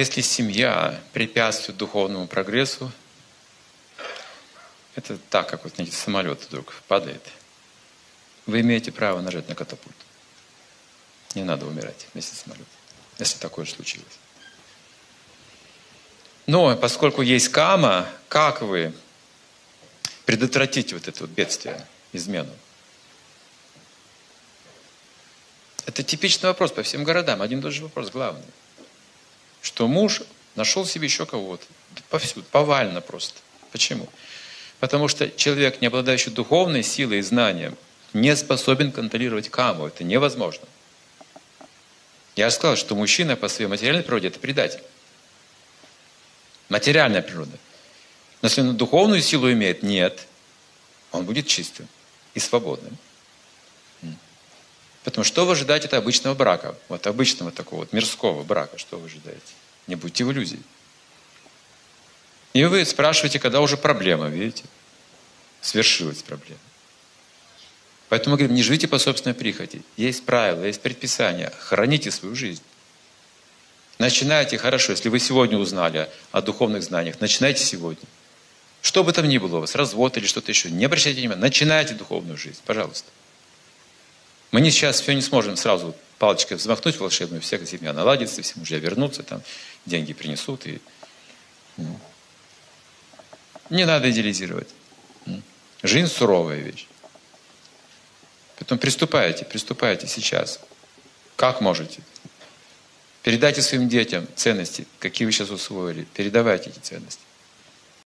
Если семья препятствует духовному прогрессу, это так, как вот, знаете, самолет вдруг падает. Вы имеете право нажать на катапульт. Не надо умирать вместе с самолетом, если такое случилось. Но поскольку есть кама, как вы предотвратите вот это вот бедствие, измену? Это типичный вопрос по всем городам. Один и тот же вопрос главный. Что муж нашел себе еще кого-то. Повсюду, повально просто. Почему? Потому что человек, не обладающий духовной силой и знанием, не способен контролировать каму. Это невозможно. Я же сказал, что мужчина по своей материальной природе – это предатель. Материальная природа. Но если он духовную силу имеет, нет. Он будет чистым и свободным. Потому что вы ожидаете от обычного брака, вот обычного такого вот мирского брака, что вы ожидаете? Не будьте в иллюзии. И вы спрашиваете, когда уже проблема, видите? Свершилась проблема. Поэтому мы говорим, не живите по собственной прихоти. Есть правила, есть предписания. Храните свою жизнь. Начинайте хорошо. Если вы сегодня узнали о духовных знаниях, начинайте сегодня. Что бы там ни было у вас, развод или что-то еще, не обращайте внимания. Начинайте духовную жизнь, пожалуйста. Мы сейчас все не сможем сразу палочкой взмахнуть волшебную, вся семья наладится, все мужья вернутся, там деньги принесут. И... Не надо идеализировать. Жизнь суровая вещь. Поэтому приступайте сейчас. Как можете. Передайте своим детям ценности, какие вы сейчас усвоили. Передавайте эти ценности.